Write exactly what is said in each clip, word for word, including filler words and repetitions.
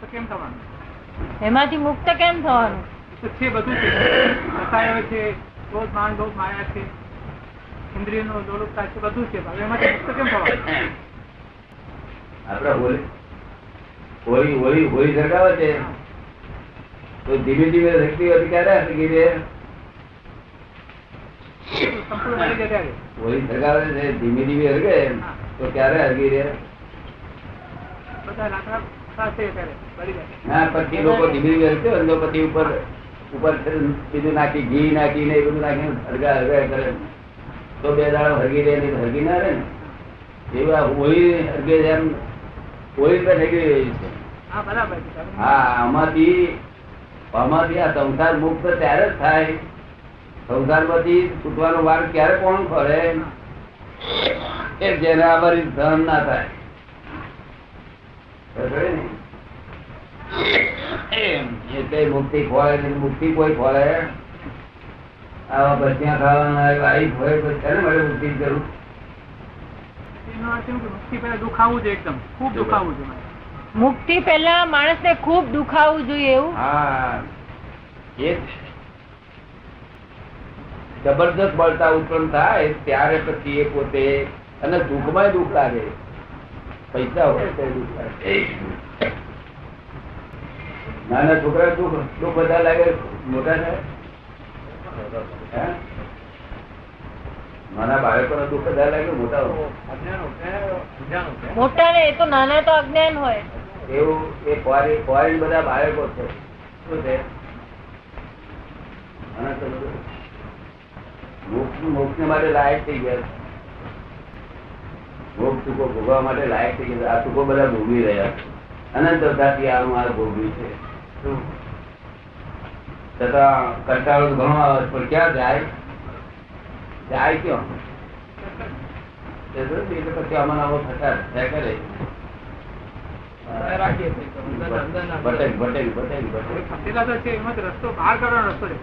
તો કેમ થવાનું? એમાંથી મુક્ત કેમ થવાનું? છે બધું છે, રસાયો છે, ક્રોધ માન દોષ માયા છે, ઇન્દ્રિયનો દોલકતા છે, બધું છે, એમાંથી મુક્ત કેમ થવાનું? આપડે હોળી હોળી હોળી હોળી સળગાવે છે તો ધીમે ધીમે શક્તિ અધિકાર હોળી સળગાવે છે, ધીમે ધીમે હરગે તો ક્યારે હરગી રે? હા, પછી લોકો ધીમે ધીમે હરગે તો પછી ઉપર ઉપર બીજું નાખી ઘી નાખીને એ બધું નાખીને હરગા હરગા કરે તો બે દાડા હરગી રે, નહીં હરગી ના રે ને. એવા હોળી હરગે જેમ હોળી પર હરગી રહી છે. હા, આમાંથી આમાંથી આ સંસાર મુક્ત ત્યારે જ થાય. સંસાર માંથી છૂટવાનો વાર ક્યારે કોણ ફરે? જેને આભારી ધન ના થાય એટલે મુક્તિ ખોળે. મુક્તિ કોઈ ખોળે? આવા બચ્યા ખાવાના વાઈ હોય તો છે ને મારે મુક્તિ જરૂર. મુક્તિ પહેલા દુખાવું જોઈએ, એકદમ ખૂબ દુખાવું જોઈએ. મુક્તિ પહેલા માણસ ને ખૂબ દુખાવું જોઈએ એવું. હા, એ જબરદસ્ત બળતા ઉત્પન્ન થાય ત્યારે પછી એ પોતે અને દુઃખમાં દુઃખ લાગે. પૈસા હોય તો દુઃખ લાગે, નાના છોકરા દુઃખ દુઃખ બધા લાગે, મોટા નાના બાળકોને દુઃખ બધા લાગે, મોટા મોટા ને એ તો નાના તો અજ્ઞાન હોય એવું. એ ફોરેન ફોરેન બધા બાળકો છે. શું છે? મોક્ષ માટે લાયક થઈ ગયા, મોક્ષ સુખો ભોગવા માટે લાયક થઈ ગયા. આ સુખો બધા ભોગવી રહ્યા અનંત અવતારથી આ મારે ભોગવી છે. શું છતાં કંટાળો ઘણો આવે, પણ ક્યાં જાય? જાય ક્યાં? એટલે પછી આમાં આવો ફટાક થયા કરે. રાખીએ ભટેક ભટેક ભટેક ભટેક રસ્તો બહાર કરવાનો રસ્તો છે.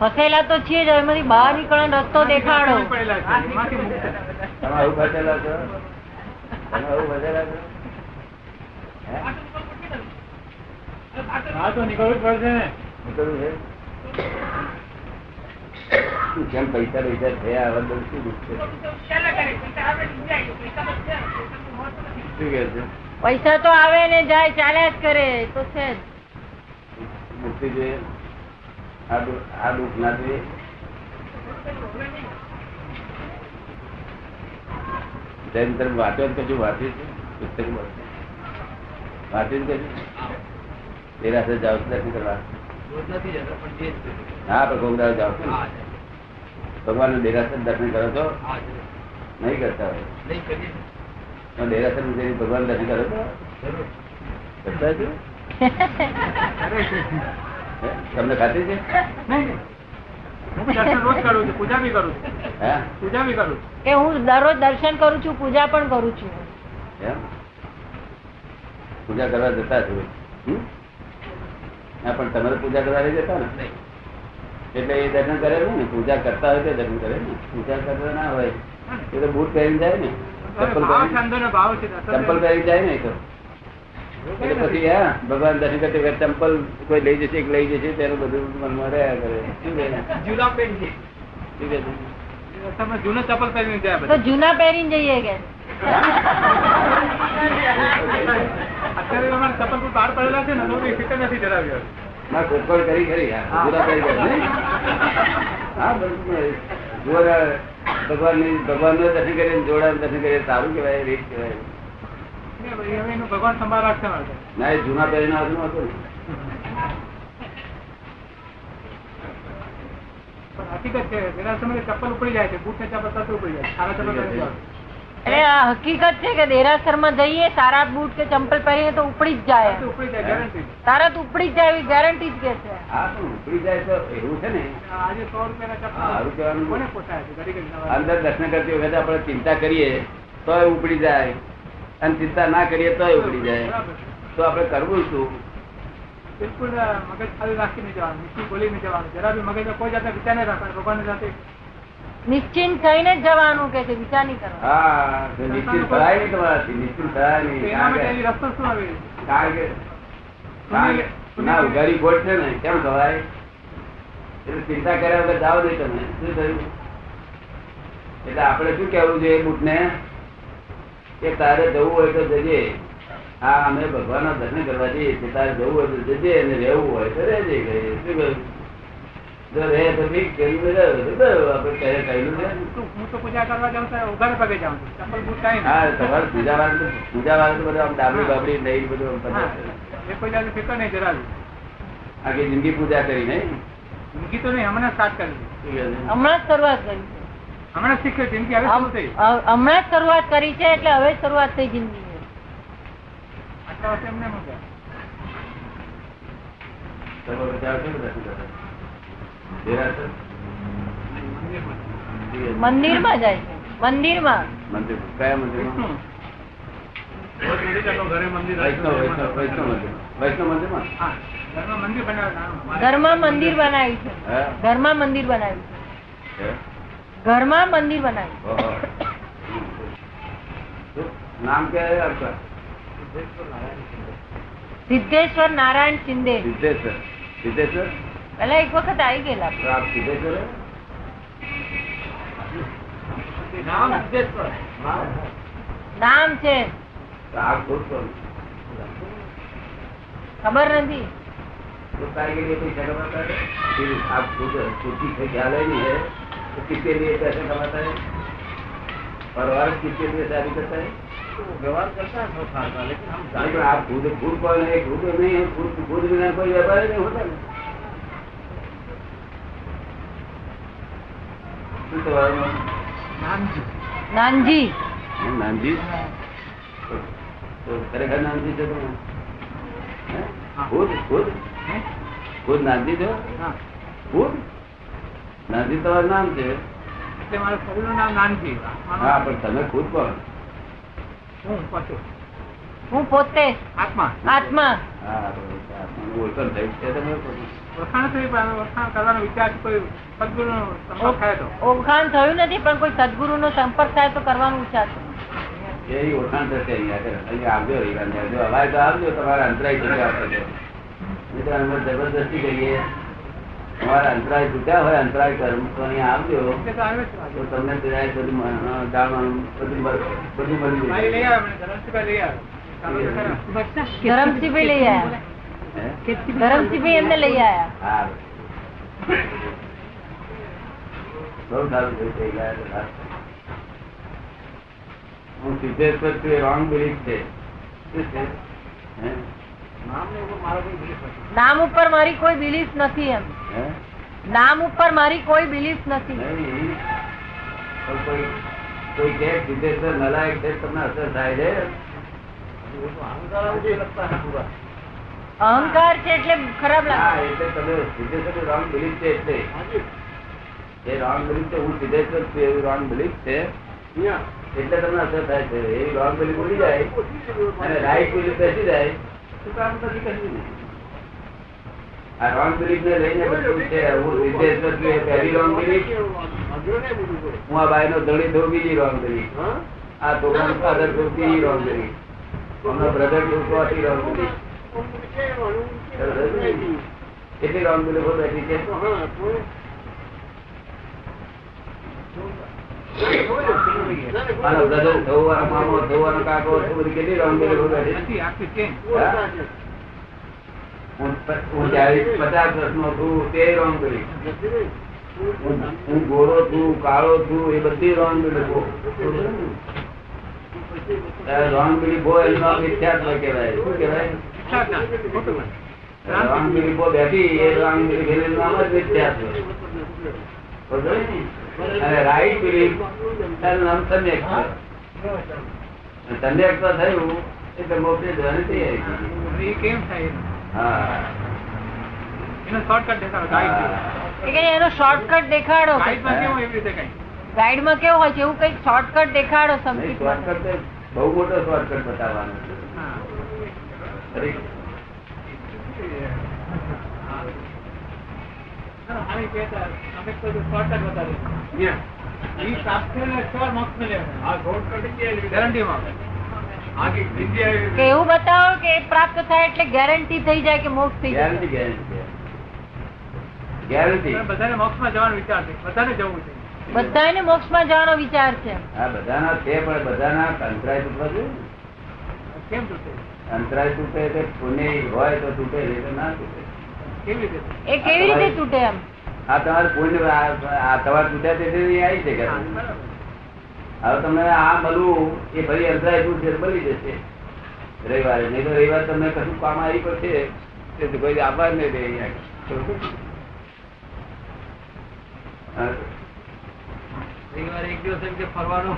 ફસેલા તો છીએ જ, એમાંથી બહાર નીકળવાનો રસ્તો દેખાડો. કેમ પૈસા પૈસા થયા? હવે બધું શું છે? પૈસા તો આવે ને જાય, ચાલ્યા જ કરે. તો છે જ મુક્તિ જોઈએ. આ દુઃખ ના જોઈએ. જૈન ધર્મ વાંચો ને કશું વાંચી છે? પુસ્તક વાંચી ને કશું એ રાતે જાવ નથી કરવા? હા, પણ ગોગદાવ જાવ છો? ભગવાન નું દેરાસર દર્શન કરો છો? નહીં કરતા હોય? દેરાસર ભગવાન દર્શન કરો છો? કરતા છો? તમને ખાતી છે? હું દરરોજ દર્શન કરું છું, પૂજા પણ કરું છું. પૂજા કરવા જતા છો? ના, પણ તમારે પૂજા કરવા લઈ જતા ને એટલે એ દર્શન કરેલું ને. પૂજા કરતા હોય તો દર્શન કરે ને, પૂજા કરતા ના હોય એ તો બૂટ પહેરી જાય ને, ચંપલ પહેરી જાય ને. તો પછી હા, ભગવાન દર્શન કરતી ચંપલ કોઈ લઈ જશે કે લઈ જશે ત્યારે બધું મનમાં રહ્યા કરે. જૂના પહેરીને જઈએ કે ચંપલ બહાર પડેલા છે ને, ફિકર નથી ધરાવ્યો. ના, ખોટખોટ કરી કરી ભગવાન ની ભગવાન નો દર્શન કરીને જોડા દર્શન કરીએ, સારું કહેવાય, રીત કહેવાય. ભગવાન સંભાળ રાખશે ના, એ જૂના પહેરી ના હતું. હકીકત છે ચપ્પલ ઉપડી જાય છે, બૂટ ને ચપ્પલ ઉપડી જાય, સારા ચપ્પલ. અરે આ હકીકત છે કે દેરાસર માં જઈએ, સારા બૂટ કે ચંપલ પહેરીએ તો ઉપડી જ જાય. ઉપડી જાય ગેરંટી, તારા તો ઉપડી જાય એવી ગેરંટી જ કે છે. હા, તો ઉપડી જાય તો એવું છે ને. આજે સો રૂપિયા ના ચપ્પલ કોને પોસાય? અંદર દર્શન કરતી વખતે આપણે ચિંતા કરીએ તો ઉપડી જાય, અને ચિંતા ના કરીએ તો ઉપડી જાય. તો આપડે કરવું શું? બિલકુલ મગજ ખાલી રાખી નહીં જવાનું, બોલી નહીં જવાનું, જરા બી મગજ કોઈ જાતે વિચાર નહીં રાખવાનું. ભગવાન સાથે નિશ્ચિંત થઈને જવાનું કે વિચાર નહીં કરો. હા નિશ્ચિંત થાય નહીં તમારાથી, નિશ્ચિંત થાય નહીં. રસ્તો શું આવે? કારણ કે ગરીબોટ છે ને કેમ ખવાય, એટલે ચિંતા કર્યા વગર જાવ નહીં તમે. શું થયું? એટલે આપડે શું કેવું જોઈએ બુટ ને કે તારે જવું હોય તો જજે. હા અમે ભગવાન ના દર્શન કરવા જઈએ છીએ, તારે જવું હોય તો જજે અને રહેવું હોય તો રહેજે. શું કહ્યું? જો રહે તો ઠીક, કેવું આપડે ક્યારે કહેલું છે? હું તો પૂજા કરવા જાઉં છું, ઉઘાડે પગે જાઉં છું. હા તમારે પૂજા વાળું પૂજા વાળું બધું આમ ડાબડી બાબડી લઈ બધું ફેંકો નહીં કરાવ્યું. આખી જિંદગી પૂજા કરી નહીં? જિંદગી તો નહીં, હમણાં સ્ટાર્ટ કરી, હમણાં જ શરૂઆત કરી, હમણાં શીખ્યો જિંદગી. હમણાં જ શરૂઆત કરી છે એટલે હવે શરૂઆત થઈ જિંદગી. મંદિર માં જાય છે? મંદિર માં કયા મંદિર? વૈષ્ણવ મંદિર માં. ઘરમાં મંદિર બનાવ્યું છે? ઘરમાં મંદિર બનાવ્યું છે? ઘરમાં મંદિર બનાવ્યું. નામ ક્યારે? સિદ્ધેશ્વર નારાયણ શિંદે. સિદ્ધેશ્વર સિદ્ધેશ્વર પેલા એક વખત આવી ગયેલા. નામ છે ખબર નથી. व्यवहार करता है बहुत साल का, लेकिन हम जाएंगे आप खुद खुद कौन है, खुद नहीं है, खुद खुद बिना कोई व्यापार नहीं होता है। नानजी नानजी नानजी तो तेरे घर नानजी जो खुद खुद खुद नानजी जो खुद नानजी तो नाम है એટલે મારું પૂરું નામ નાનજી. હા પણ તમે ખુદ કોણ? હું પોતે આત્મા. આત્મા ઓળખાણ થયું નથી, પણ કોઈ સદગુરુ નો સંપર્ક થાય તો કરવાનું વિચાર છે. એ ઓળખાણ થશે. આવજો તમારા અંતરાય છૂટ્યા, જબરદસ્તી કહીએ તમારા અંતરાય છૂટ્યા હોય, અંતરાય કરવું તો અહીંયા આવજો તો તમને હું સિદ્ધેશ્વર છું એ રોંગ બિલીફ છે. નામ ઉપર મારી કોઈ બિલીફ નથી. એમ નામ ઉપર મારી કોઈ બિલીફ નથી. કોઈ કે સિદ્ધેશ્વર નલાયક છે, તમને અસર થાય છે. અહંકાર છે એટલે ખરાબ લાગે. એટલે તમે સિદ્ધેશ્વર રોંગ બિલીફ છે, એટલે એ રોંગ બિલીફ છે. હું સિદ્ધેશ્વર છું એવી રોંગ બિલીફ છે, એટલે તમને અસર થાય છે. એવી રોંગ બિલીફ ઉડી જાય અને રાઈટ બિલીફ બેસી જાય. કેટલી હું ચાલીસ પચાસ વર્ષનો છું તે રોંગ બિલી. હું ગોરો છું, કાળો છું, એ બધી રોંગ બિલી. રોંગ બિલી બો એમાં મિથ્યાત્વ કહેવાય. શું કહેવાય? રોંગ બિલી બો બેઠી એ રોંગ બિલી નામ જ મિથ્યાત્વ. અને રાઈટ બિલી એનું નામ સમ્યક છે. સમ્યક તો થયું એટલે મોકલી જવાની તૈયારી કેમ થાય? हमें कहता हमें तो शॉर्टकट बता दे ये ये साफ्टवेयर अच्छा मत मिले आ रोड कट के गारंटी मांग आगे इंडिया के वो बताओ कि प्राप्त થાય એટલે ગેરંટી થઈ જાય કે મોક્ષ થઈ જાય ગેરંટી ગેરંટી ગેરંટી બધાને મોક્ષમાં જવાનો વિચાર છે બધાને જવું છે બધાને મોક્ષમાં જવાનો વિચાર છે આ બધાના છે પણ બધાના અંતરાય તૂટવા જોઈએ કેમ તૂટે અંતરાય તૂટે એટલે પુણે હોય તો તૂટે એટલે ના તૂટે કેવી રીતે એ કેવી રીતે તૂટે એમ આ તમાર પુણે આ તમાર તૂટ્યા તે આવી છે કે હવે તમને આ મળવું એ ફરી અંતરાય તૂટશે મળી જશે રવિવારે નહીં તો રવિવાર તમને કશું કામ આવી પડશે કોઈ આભાર નહીં દે રવિવારે એક દિવસ એમ કે ફરવાનો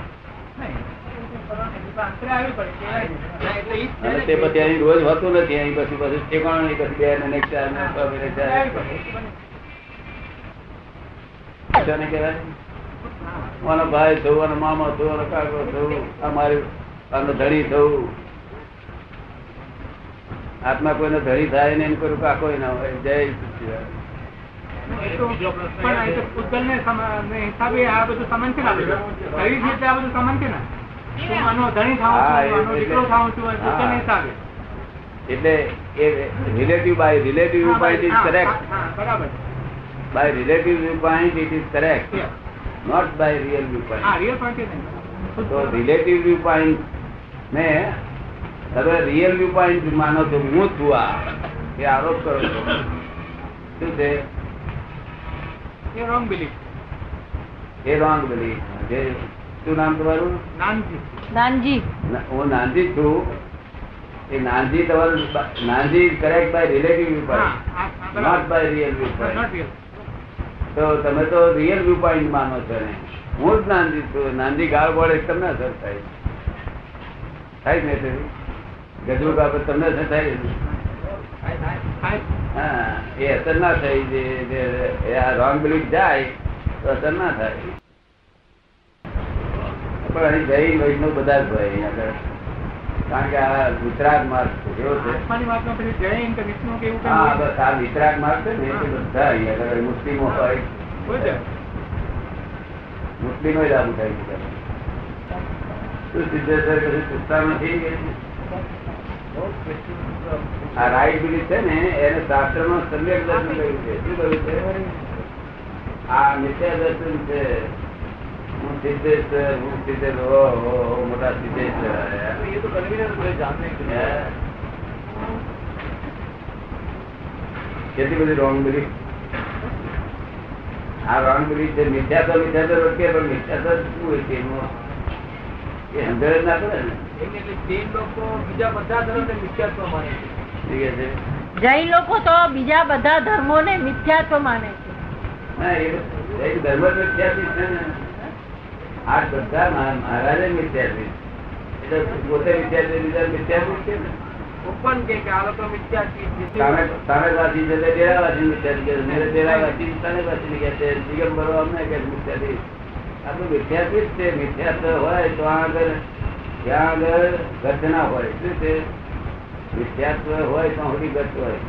તે પછી અહીં રોજ હોતું નથી અહીં પછી પછી ઠેકાણું નહીં પછી બે ને ચાર કહેવાય મારો ભાઈ થવું મામો થવું કાકો થવું અમારી ધણી થવું આત્મા કોઈને ધણી થાય ને એમ કોઈ કાકો ના હોય જય Shri not by real viewpoint ha real point nahi so relative viewpoint me tab real viewpoint mano to હું છું આ કે આરોપ કરો છો તો તે એ wrong belief એ wrong belief જે શું નામ તમારું નાનજી નાનજી ઓ નાનજી છું એ નાનજી તમારું Nanji correct by relative viewpoint not by real viewpoint not real તો તમે તો રિયલ વ્યૂ પોઈન્ટ માનો છો ને હું જ નાંદી છું નાંદી ગાળ ગોળ એકદમ ના અસર થાય થાય ને તે ગજુ બાબત તમને અસર થાય હા એ અસર ના થઈ જે આ રોંગ બિલીફ જાય તો અસર ના થાય પણ અહીં જઈ વૈષ્ણવ બધા જ હોય આગળ કારણ કે આ વિતરાગ માર્ગ કેવો છે હા બસ આ વિતરાગ માર્ગ છે ને એ બધા મુસ્લિમો હોય મુસ્લિમો જ આવું થાય છે શું સિદ્ધેશ્વર કશું ચૂકતા નથી આ રાઈટ બિલીફ છે ને એને શાસ્ત્ર નો સમ્યક દર્શન કર્યું છે શું કર્યું છે આ નિત્ય દર્શન છે હું સિદ્ધેશ્વર હું સિદ્ધેશ્વર ઓહો મોટા સિદ્ધેશ્વર કેટલી બધી રોંગ બિલીફ આ રોંગ બિલીફ છે મિથ્યા તો મિથ્યા તો રોકે પણ મિથ્યા તો શું હોય છે એ હંધેડ ના કરે ને એટલે જૈન લોકો બીજા બધા ધર્મને મિથ્યાત્વ માને છે જૈન લોકો તો બીજા બધા ધર્મોને મિથ્યાત્વ માને છે હા એ જૈન ધર્મ તો મિથ્યાત્વ છે ને આ બધા મહારાજે મિથ્યાત્વ પોતે વિદ્યાર્થી મિથ્યાત્વ છે ને ઓપન કે આ લોકો મિથ્યાત્વ છે તામેવાદી છે તે દેરાવાદી મિથ્યાત્વ છે મેરે દેરાવાદી તામેવાદી કે છે દિગંબરો અમને કે મિથ્યાત્વ આપણું મિથ્યાત્વ છે મિથ્યાત્વ હોય તો આગળ ત્યાં આગળ ઘટના હોય શું છે મિથ્યાત્વ હોય તો હોડી ઘટ હોય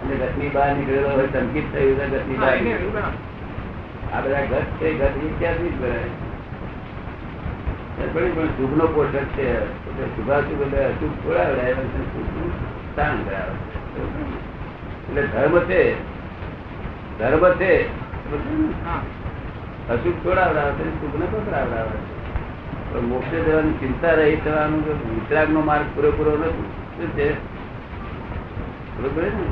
અને ઘટની બહાર નીકળેલો હોય સંકિત થયું હોય ઘટની બહાર આ બધા ઘટ છે ઘટ મિથ્યાત્વ જ ભરાય શુભ નો પોષક છે શુભાશુભ એટલે અશુભ ખોડાવડાય સ્થાન કરાવે એટલે ધર્મ છે ધર્મ છે અશુભ ખોડાવડાવે શુભ ને પકડાવડાવે પણ મોક્ષે જવાની ચિંતા રહી થવાનું વિતરાગ નો માર્ગ પૂરેપૂરો નથી શું છે બરોબર ને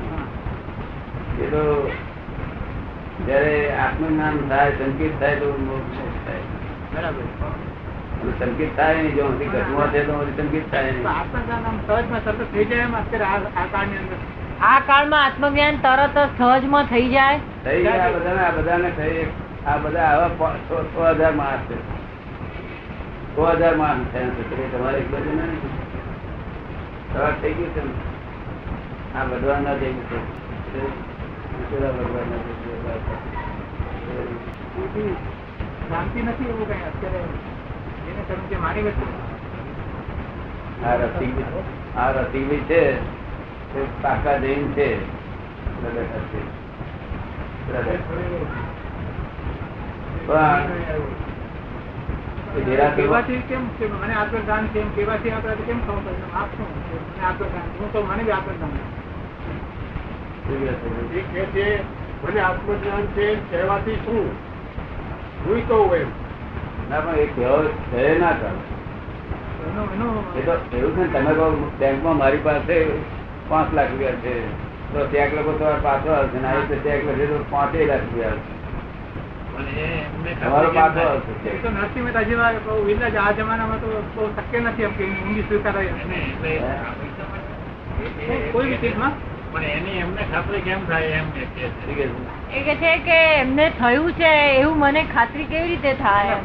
એ તો જયારે આત્મજ્ઞાન થાય સંકેત થાય તો મોક્ષ થાય બરાબર સંકેત થાય નહી જો ઘટમાં છે તો સંકેત થાય નહીં આ કાળમાં આત્મજ્ઞાન તરત જ સહજમાં થઈ જાય થઈ જાય બધા બધાને થઈ આ બધા આવા છ હજાર માણસ છે છ હજાર માણસ થયા તમારે એક બધું ના થઈ ગયું છે આ ભગવાન ના થઈ ગયું છે ભગવાન ના થઈ ગયું શાંતિ નથી એવું કઈ અત્યારે રસીવી છે પાકા જૈન છે આત્મજ્ઞાન છે કહેવાથી શું હું કહું એમ ના, પણ એ કહેવાય છે ના કરે એવું છે. તમે કહો બેંકમાં મારી પાસે પાંચ લાખ રૂપિયા છે તો ચેક લખો તો પાછો આવશે ને, આવી ચેક લખે તો પાંચે લાખ રૂપિયા. એવું મને ખાતરી કેવી રીતે થાય?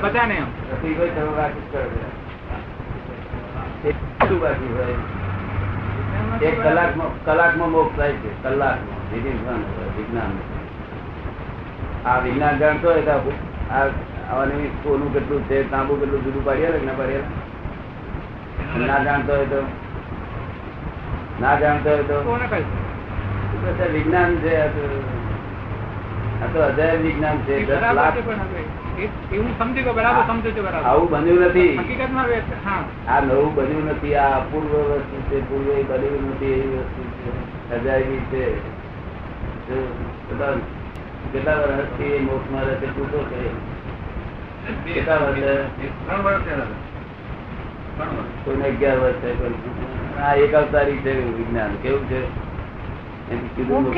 બધાને એક કલાકમાં કલાકમાં મોક્ષ થાય છે. કલાકમાં વિજ્ઞાન વિજ્ઞાન આ વિજ્ઞાન જાણતો હોય તો આવાની સોનું કેટલું છે, તાંબુ કેટલું જુદું પાડ્યા ના પાડ્યા, ના જાણતો હોય તો ના જાણતો હોય તો વિજ્ઞાન છે. આ તો અજાયબ વિજ્ઞાન છે. દસ લાખ એવું સમજી ગયો, બરાબર સમજો છો? બરાબર, આવું બન્યું નથી હકીકતમાં. આ નવું બન્યું નથી, આ અપૂર્વ વસ્તુ છે. પૂર્વ બન્યું નથી એવી વસ્તુ છે, અજાયબી છે. કેટલા વર્ષથી મોક્ષમાં રહેશે? તૂટો છે કેટલા વર્ષે? ત્રણ વર્ષ કોઈને અગિયાર વર્ષ છે. આ એક અવતારી છે વિજ્ઞાન. કેવું છે?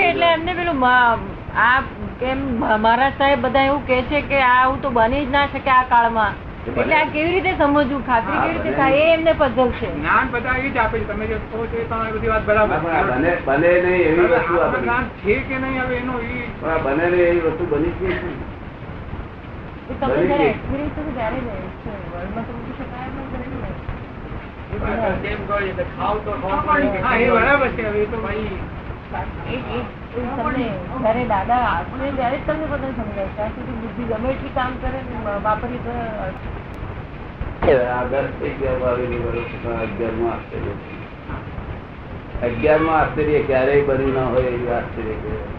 એટલે એમને પેલું આ કેમ મારા સાહેબ બધા એવું કે છે કે આવું તો બની જ ના શકે આ કાળમાં. એટલે આ કેવી રીતે સમજવું, ખાતરી કેવી રીતે થાય? એ એમને પઝલ છે. જ્ઞાન બધા એ જ આપે છે. તમે જે કહો છો એ તમારી બધી વાત બરાબર. બને બને નહીં એવી વસ્તુ જ્ઞાન છે કે નહીં? હવે એનો એ બને નહીં એવી વસ્તુ બની છે. તમે જયારે એક્સપિરિયન્સ તો જયારે વર્લ્ડમાં સમજી શકાય ને. એમ કહે તો ખાવ તો હા એ બરાબર છે. હવે એ તો ભાઈ જયારે દાદા આપને ત્યારે જ તમને બધા સમજાય ત્યાં સુધી બુદ્ધિ ગમે એટલી કામ કરે ને વાપરી તો અગિયાર માં આશ્ચર્ય ક્યારેય બન્યું ના હોય એવું આશ્ચર્ય કહેવાય.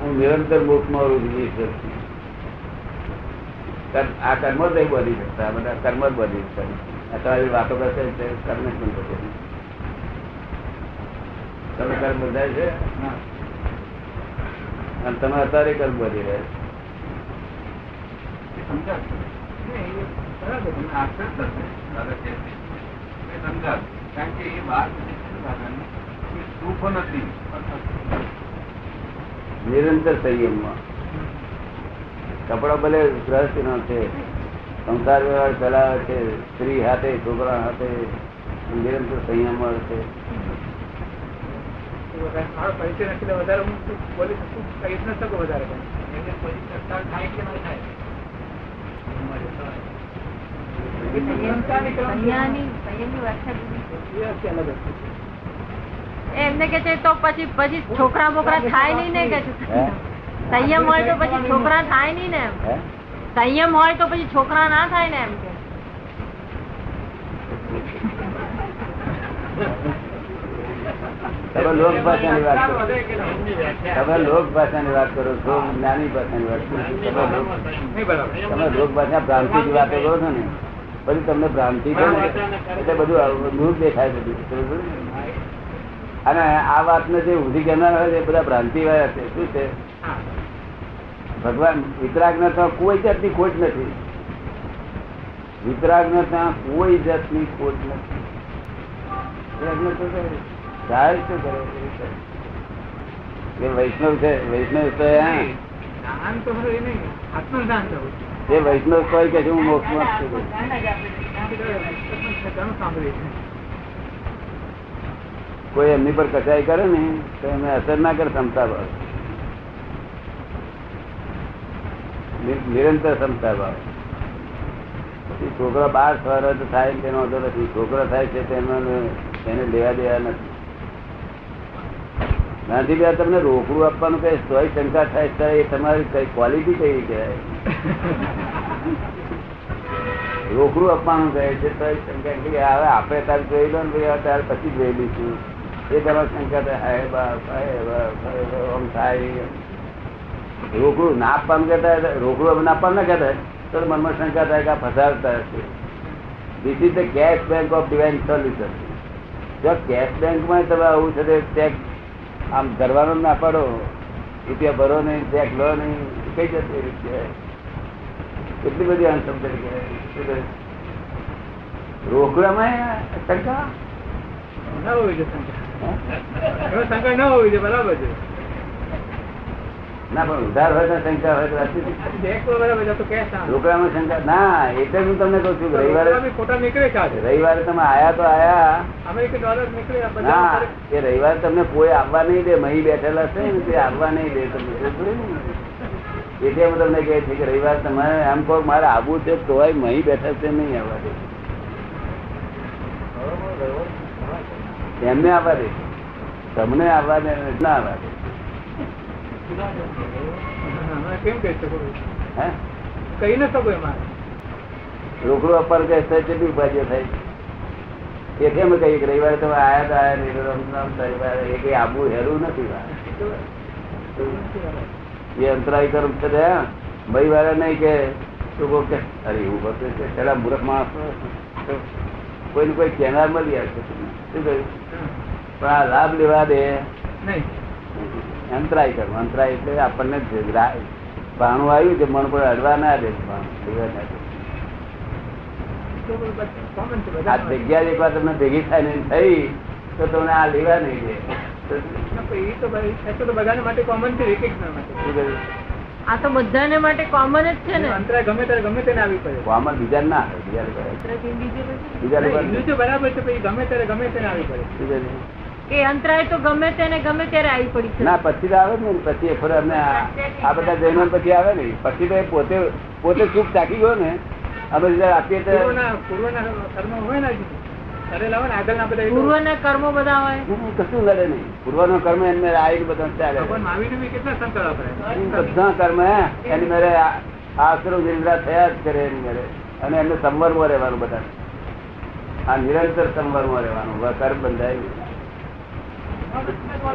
હું નિરંતર મોક્ષમાં રૂજી શકું. આ કર્મ જ નહીં બની શકતા, બધા કર્મ જ બની શકતા. તમારી વાતો કરશે કર્મ જ પણ થશે. તમે કર્મ બંધાય છે અને તમે અત્યારે કર્મ બધી રહ્યા છે નિરંતર સંયમમાં. કપડા ભલે ગ્રહસ્થ નો છે, સંસાર વ્યવહાર ચલાવે છે, સ્ત્રી હાથે છોકરા હાથે નિરંતર સંયમમાં છે. એમને કે છે તો પછી પછી છોકરા બોકરા થાય નઈ ને? કે સંયમ હોય તો પછી છોકરા થાય નઈ ને? એમ સંયમ હોય તો પછી છોકરા ના થાય ને? એમ કે તમે લોક ભાષાની વાત કરો, તમે લોક ભાષાની વાત કરો છો, જ્ઞાની ભાષાની વાત કરો. તમે લોક ભાષા ભ્રાંતિ ની વાતો કરો છો ને, પછી તમને ભ્રાંતિ છે ને એટલે બધું દૂર દેખાય બધું. અને આ વાતને જે ઉધી કહેનાર હોય એ બધા ભ્રાંતિ વાળા છે. શું છે ભગવાન વિતરાગ ના ત્યાં કોઈ જાતની ખોટ નથી. વિતરાગ ના ત્યાં કોઈ જાતની ખોટ નથી. વૈષ્ણવ છે, વૈષ્ણવ તો વૈષ્ણવ કોઈ કે હું મોક્ષ કોઈ એમની પર કચાઈ કરે ને તો એમને અસર ના કરે. ક્ષમતા ભાવ, નિરંતર ક્ષમતા ભાવ. છોકરા બાર સવાર તો થાય તેનો અધો નથી. છોકરા થાય છે તેનો એને લેવા દેવા નથી. ગાંધી ભાઈ તમને રોકડું આપવાનું કઈ સોય શંકા થાય છે એ તમારી કઈ ક્વોલિટી કઈ કહેવાય? રોકડું આપવાનું કહે છે સોય શંકા. હવે આપણે તાર જોઈ લો ને, તાર પછી જોઈ લઈશું. એ બરાબર સંખ્યા રોકડું ના આપવાનું કહેતા રોકડું ના આપવાનું ના કહેતા તો મનમાં શંકા થાય કે આ ફસાવતા હશે. This is the cash bank of divine solution. જો કેશ બેંકમાં તમે આવું છે તે ચેક આમ કરવાનો ના પાડો, રૂપિયા ભરો નહીં, ચેક લો નહીં, કઈ જતી રીતે કેટલી બધી અનસમજણ. રોકડામાં શંકા ના હોવી જોઈએ, શંકા ના હોવી જોઈએ, બરાબર છે. ના પણ ઉધાર હોય ને શંકા હોય રોકડામાં શંકા ના. એટલે હું તમને કઉ છું રવિવારે તમે આયા તો આયા, એ રવિવારે તમને કોઈ આવવા નહીં દે, મહી બેઠેલા છે ને તે આવવા નહીં દે તમને. એટલે હું તમને કહે છે કે રવિવારે તમારે આમ કહો મારે આવવું છે તો મહી બેઠા છે નહીં આવવા દે, એમને આવવા દે, તમને આવવા દે ના આવવા દે. રોકડું અપાર કે કેટલી ઉપાધિઓ થાય છે. એટલે અમે કહીએ રવિવારે તમે આયા તો આયા, એ કઈ આબુ હેરું નથી. એ અંતરાય કર્મ છે ભાઈ વાળા નહીં કે શું કહો કે અરે એવું બધું છે પેલા મૂર્ખ માણસ કોઈ ને કોઈ કેનાર મળી આવશે. શું કહ્યું પણ આ લાભ લેવા દે નહીં. અંતરાય કર્મ, અંતરાય એટલે આપણને ભાણું આવ્યું છે મન પર અડવા ના દે. આ જગ્યા એક વાર તમને ભેગી થાય ને થઈ તો તમને આ લેવા નહીં દે. આ તો બધાને માટે કોમન જ છે ને. અંતરાય ગમે ત્યારે ગમે તેને આવી પડે, કોમન બીજા ના બીજા બરાબર છે. પછી ગમે ત્યારે ગમે તેને આવી પડે કે અંતરાય તો ગમે તેને ગમે ત્યારે આવી પડી છે ના. પછી તો આવે ને પછી આ બધા જૈનો પછી આવે ને પછી તો પોતે પોતે સુખ ચાકી ગયો ને. પૂર્વના કર્મો બધા હોય કશું લડે નહીં. પૂર્વનો કર્મ એમને આવી બધા ચાલે. બધા કર્મ એની મેળે આશરો નિંદ્રા થયા જ કરે એની મેળે, અને એમને સંવરમાં રહેવાનું બધા. આ નિરંતર સંવરમાં રહેવાનું કર્મ બંધાય.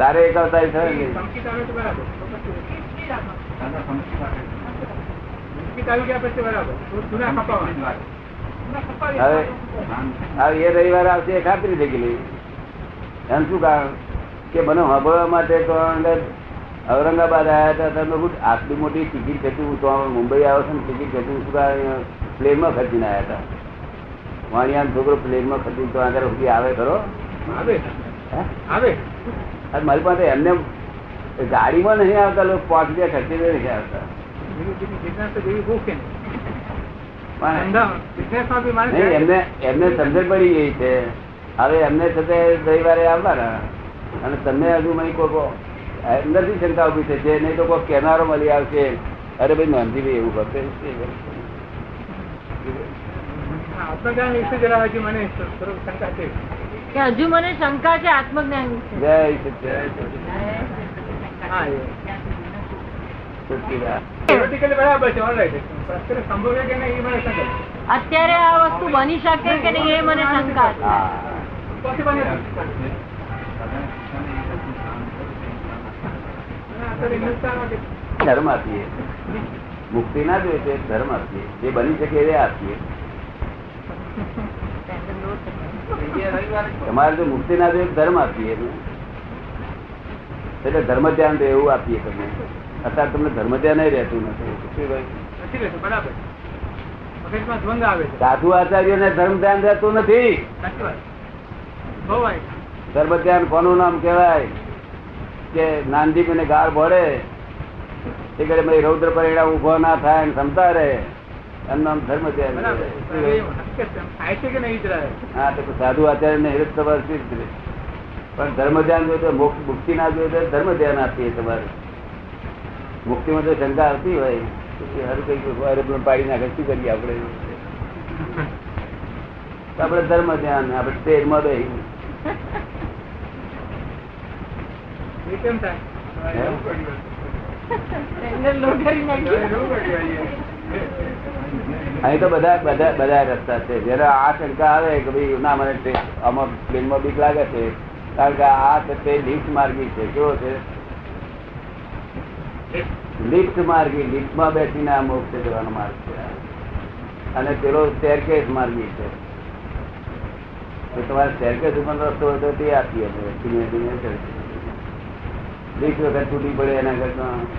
તારે એક અવતાર એ રવિવાર આવશે એ ખાતરી થઈ ગયેલી. એમ શું કારણ કે મને હંભળવા માટે તો ઔરંગાબાદ આવ્યા હતા તમે બધું આટલી મોટી ટિકિટ ખેંચું તો મુંબઈ આવ્યો છે ને ટિકિટ ખેંચું શું કારણ પ્લેનમાં ખર્ચીને આવ્યા હતા. વાણિયાનો છોકરો પ્લેનમાં ખર્ચી તો આગળ સુધી આવે ખરો આવે આવે. મારી પાસે એમને ગાડીમાં નહીં આવતા લોકો પાંચ રૂપિયા ખર્ચી નથી આવતા. એમને સમજણ પડી ગઈ છે હવે એમને છતાં રવિવારે આવવાના. અને તમને હજુ મને કોઈ અંદરથી શંકા ઉભી થશે નહીં તો કોઈ કેનારો મળી આવશે. અરે ભાઈ નોંધી ભાઈ એવું કરશે મને શંકા છે કે હજુ મને શંકા છે આત્મજ્ઞાન અત્યારે આ વસ્તુ બની શકે કે નહીં એ મને શંકા છે. ધર્મ આપીએ મુક્તિ ના જોઈએ છે, ધર્મ આપીએ જે બની શકે એ આપીએ. તમારે જો મુક્તિ ના જોઈએ ધર્મ આપીએ, એટલે ધર્મ ધ્યાન તો એવું આપીએ તમને. અત્યારે તમને ધર્મ ધ્યાન રહેતું નથી. સાધુ આચાર્ય ને ધર્મ ધ્યાન રહેતું નથી. ધર્મ ધ્યાન કોનું નામ કહેવાય કે નાનજી મને ગાળ ભળે એ કરે રૌદ્ર પરિણામ ઉભો ના થાય ક્ષમતા રહે. સાધુ આચાર્ય ને હેરત તમારે પણ ધર્મ ધ્યાન જોયું મુક્તિ ના જોયું તો ધર્મ ધ્યાન આપીએ. તમારે મુક્તિ માં તો શંકા આવતી હોય પાડી નાખે શું કરીએ આપડે. આપડે ધર્મ ધ્યાન આપડે તેર માં દઈ અહીં તો બધા બધા બધા રસ્તા છે. જયારે આ શંકા આવે કે ભાઈ ના મને આમાં પ્લેનમાં બીક લાગે છે કારણ કે આ તત્વે લિફ્ટ માર્ગી છે. કેવો છે? લિફ્ટ માર્ગી, લિફ્ટમાં બેસીને આ મોક્ષે જવાનો માર્ગ છે. અને પેલો સ્ટેરકેસ માર્ગી છે. તો તમારે સ્ટેરકેસ ઉપર રસ્તો હોય તો તે આપીએ ધીમે ધીમે કરે. લિફ્ટ વખત તૂટી પડે એના કરતા ના.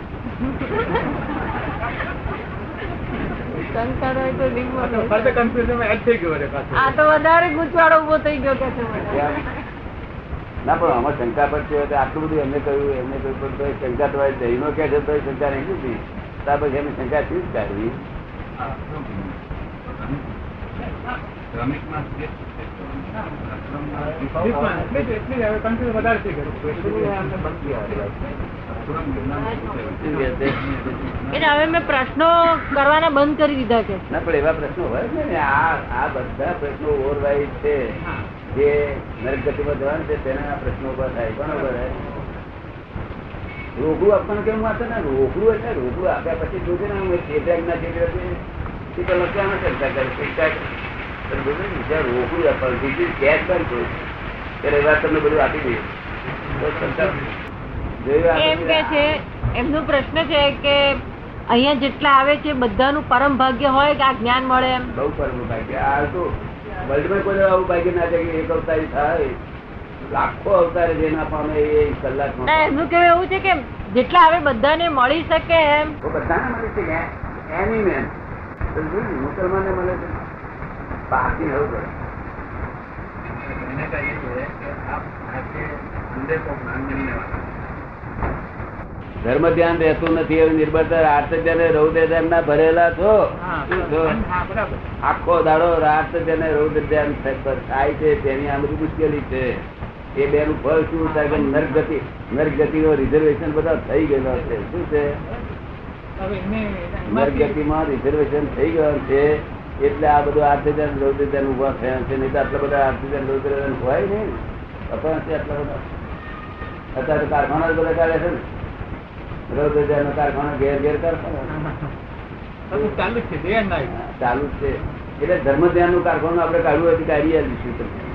પણ આમાં શંકા પડતી આટલું બધું એમને કહ્યું એમને કહ્યું શંકા તો જઈનો કે શંકા નહીં હતી ત્યાર પછી એમની શંકા શું જ કાઢવી. પ્રશ્નો કરવાના બંધ કરી દીધા છે. ના પણ એવા પ્રશ્નો હોય છે ને આ બધા પ્રશ્નો ઓવરવાઇઝ છે જે નરકગતિમાં જવાનું છે તેના પ્રશ્નો ઉભા થાય. બરોબર. રોકડું આપવાનું કેમ વાંચે ને રોકડું એટલે રોકડું આપ્યા પછી જોજે ને ચેતક ના ચેતક લખવાનું ચર્ચા કરે ચેતક રોકડું આપવાનું બીજું કેશ કરજો તમને બધું આપી દઈએ. એમનો પ્રશ્ન છે કે અહીંયા જેટલા આવે છે બધાનું પરમ ભાગ્ય હોય કે આ જ્ઞાન મળે? એમ બહુ પરમ ભાગ્ય. આ તો વર્લ્ડમાં કોઈ આવું ભાગ્ય ના થાય કે એક અવતારી થાય. લાખો અવતારે જેના પામે એ કલાકમાં. એમનું કેવું એવું છે કે જેટલા આવે બધાને મળી શકે. એમ બધાને મળી શકે એની મેન મુસલમાનને મળે છે બાકી એવું પડે. मैंने कहा ये तो है कि आप आपके अंदर को ध्यान देने वाला धर्म ध्यान રહેતું નથી એવું નિર્બળતા આર્તજને રૌદ્ર ધ્યાનના ભરેલા છો. આખો દાડો આર્તજને રૌદ્ર ધ્યાન થાય છે તેની આ બધી મુશ્કેલી છે. એ બેનું ફળ શું થાય કે નરગતિ નરગતિનો રિઝર્વેશન બધા થઈ ગયેલા છે. શું છે? નરગતિમાં રિઝર્વેશન થઈ ગયા છે એટલે આ બધું આર્થિજન રૌદ્રજન ઉભા થયા છે. નહીં તો આટલા બધા આર્થિજન રૌદ્રજન હોય ને અપાણ છે આટલા બધા. અત્યારે કારખાના જ બધા કાઢે છે ને રૌદ્રજન કારખાના ઘેર ઘેર કારખાના ચાલુ જ છે. ચાલુ જ છે એટલે ધર્મ ધ્યાન નું કારખાનું આપણે કાઢવું હતી કાઢી આપીશું તમને.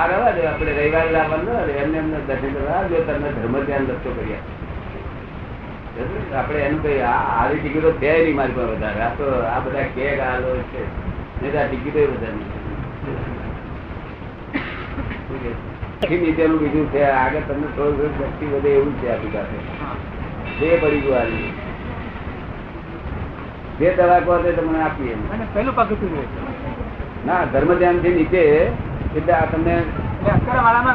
આ રવા દે આપણે રવિવારે લાવવાનું એમને એમને દર્શન કરવા જો તમને ધર્મ ધ્યાન લખતો કરી આપે આપડે એનું કઈ આવી ટિકિટો થયા નહીં મારી પર વધારે. આ તો આ બધા કેક આલો છે નહીં આ ટિકિટો વધારે નીચેનું બીજું છે. આગળ તમને થોડું થોડું વ્યક્તિ વધે એવું છે આપણી પાસે. જે પડી ગયું આવી જે દવા કહો તે તમને આપીએ પેલું પાકું ના ધર્મ ધ્યાન છે નીચે એટલે આ તમને જે દવા જોઈએ તે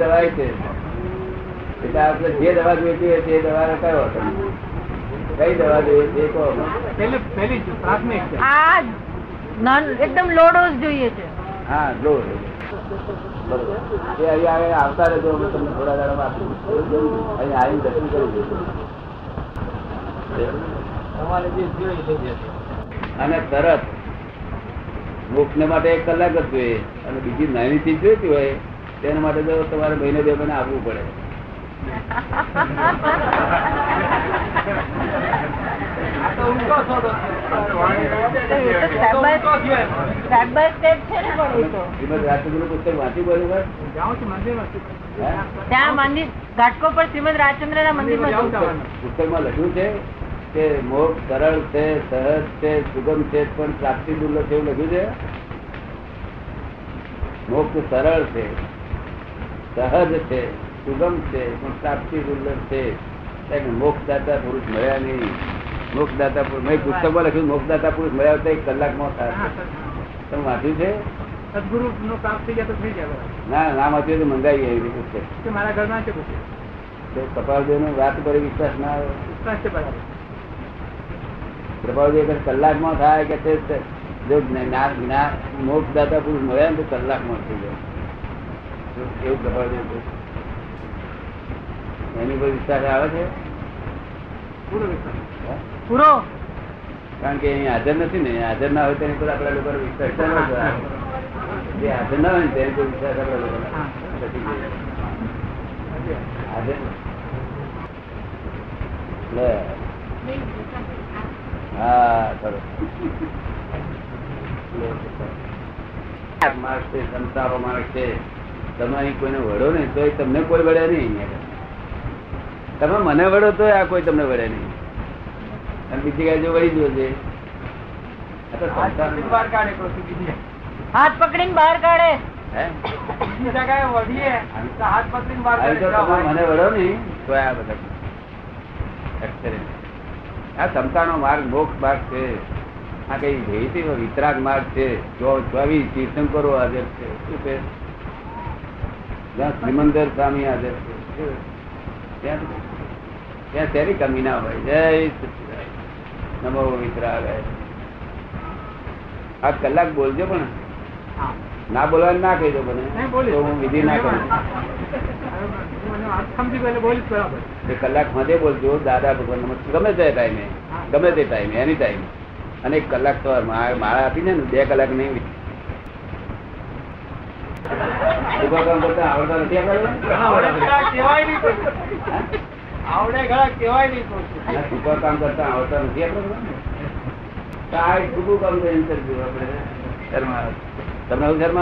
દવા કયો કઈ દવા જોઈએ એકદમ લોડો જોઈએ છે. હા જો આવતા રહેજો તમને થોડા દાડામાં આપીશું. આવી દર્શન કરી દેજો અને તરત મોક્ષને માટે એક કલાક જ જોઈએ. અને બીજી નાની ચીજ જોઈતી હોય તેના માટે તો તમારે મહિને બે મહિને આવવું પડે. પુસ્તકમાં લખ્યું છે કે મોક્ષ સરળ છે સહજ છે સુગમ છે પણ પ્રાપ્તિ દુર્લભ છે એવું લખ્યું છે. મોક્ષ સરળ છે સહજ છે સુગમ છે પણ પ્રાપ્તિ દુર્લભ છે. મોક્ષદાતા પુરુષ મળ્યા નહીં. મોક્ષદાતા પુરુષ મેં પુસ્તકમાં લખ્યું મોક્ષદાતા પુરુષ મળ્યા હતા એક કલાકમાં થાય. તમે વાંચ્યું છે? સદગુરુ નો પ્રાપ્ત થઈ જાય તો થઈ જાય. ના ના વાંચ્યું તો મંગાવી આવી પુસ્તક મારા ઘરમાં છે. કપાળદેવ નો વાત પર વિશ્વાસ ના આવે. વિશ્વાસ છે બરાબર. કપાળદેવ કલાકમાં થાય કે તે જો મોક્ષદાતા પુરુષ મળ્યા ને તો કલાકમાં થઈ જાય એવું કપાળદેવ એની કોઈ વિસ્તાર આવે છે પૂરો પૂરો. કારણ કે અહીં હાજર નથી ને હાજર ના હોય તેની પર આપડા લોકો વિસ્તાર જે હાજર ના હોય ને તેને કોઈ વિશ્વાસ આપડે વળો નહી તો તમને કોઈ વળે નહી, તમે મને વળો તો આ કોઈ તમને વળે નહી, અને બીજી કાંઈ જો વળી જોજે હાથ પકડીને બહાર કાઢે. મને વળો નહી તો આ બધા આ ક્ષમતાનો માર્ગ મોક્ષ માર્ગ છે. આ કઈ જઈ વિતરાગ માર્ગ છે. ચોવીસ તીર્થંકરો હાજર છે. શું છે? જ્યાં શ્રીમંદર સ્વામી હાજર છે ત્યાં ત્યાં તેની કમી ના હોય. જય નમો વિતરાગ. આ કલાક બોલજો, પણ ના બોલવાનું ના કહેજો, પણ વિધિ ના કરું. કલાક મધે બોલજો દાદા ભગવાન ગમે તે ટાઈમે, ગમે તે ટાઈમે, એની ટાઈમે. અને એક કલાક તો માળા આપીને ને બે કલાક નહીં આવડતા નથી. આવડે ઘણા કેવાય નહીં. ટૂંકા કામ કરતા આવડતા નથી આપડે. તમે હમણાં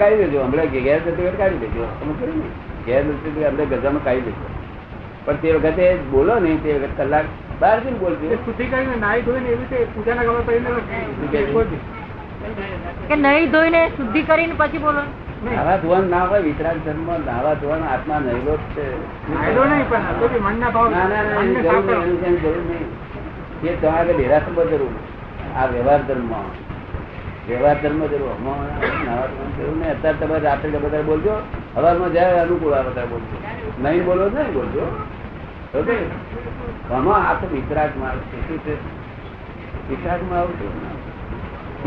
કાઢી દેજો, હમણાં ગેર દર્શક કાઢી દેજો. ગેર દર્શક આપણે ગજામાં કાઢી દેજો, પણ તે વખતે બોલો નહીં. તે વખત કલાક બાર થી બોલજો. સુધી કરીને નાઈ ધોઈને એવી રીતે પૂજાના કામ કરીને કે નાઈ ધોઈને શુદ્ધિ કરીને પછી બોલો. નાવા ધોવાનું ના હોય. વિતરાગ ધર્મ નાવા ધોવાનું આત્મા નહેલો જ છે. નહેલો નહીં, પણ તો બી મનના ભાવ ના ના ના જરૂર નહીં. એ તમારે દેરાસર જરૂર. આ વ્યવહાર ધર્મ, વ્યવહાર ધર્મ જરૂર. હમણાં નાવા ધોવાનું જરૂર નહીં. અત્યારે તમે રાત્રે બધા બોલજો, હવારમાં જાય અનુકૂળ આ બધા બોલજો. નહીં બોલો જ નહીં બોલજો.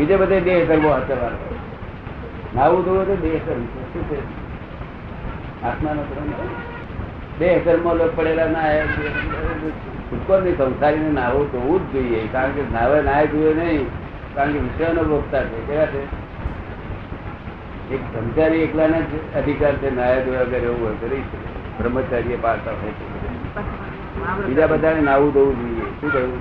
બીજે બધે દેહ કરવો હતો. નાવું ધોવો તો દેહ કરવું છે. શું છે? આત્માનો દેહ કર્મો લોક પડેલા ના છૂટકો નહીં. સંસારીને નાવું ધોવું જ જોઈએ, કારણ કે નાવે નાય જોઈએ નહીં, કારણ કે વિષયનો ભોગતા છે. કેવા છે? એક સંસારી એકલાને જ અધિકાર છે નાયા ધોયા વગર. એવું હોય તો બ્રહ્મચારી પાડતા હોય છે. બીજા બધાને નાવું ધોવું જોઈએ. શું કહ્યું?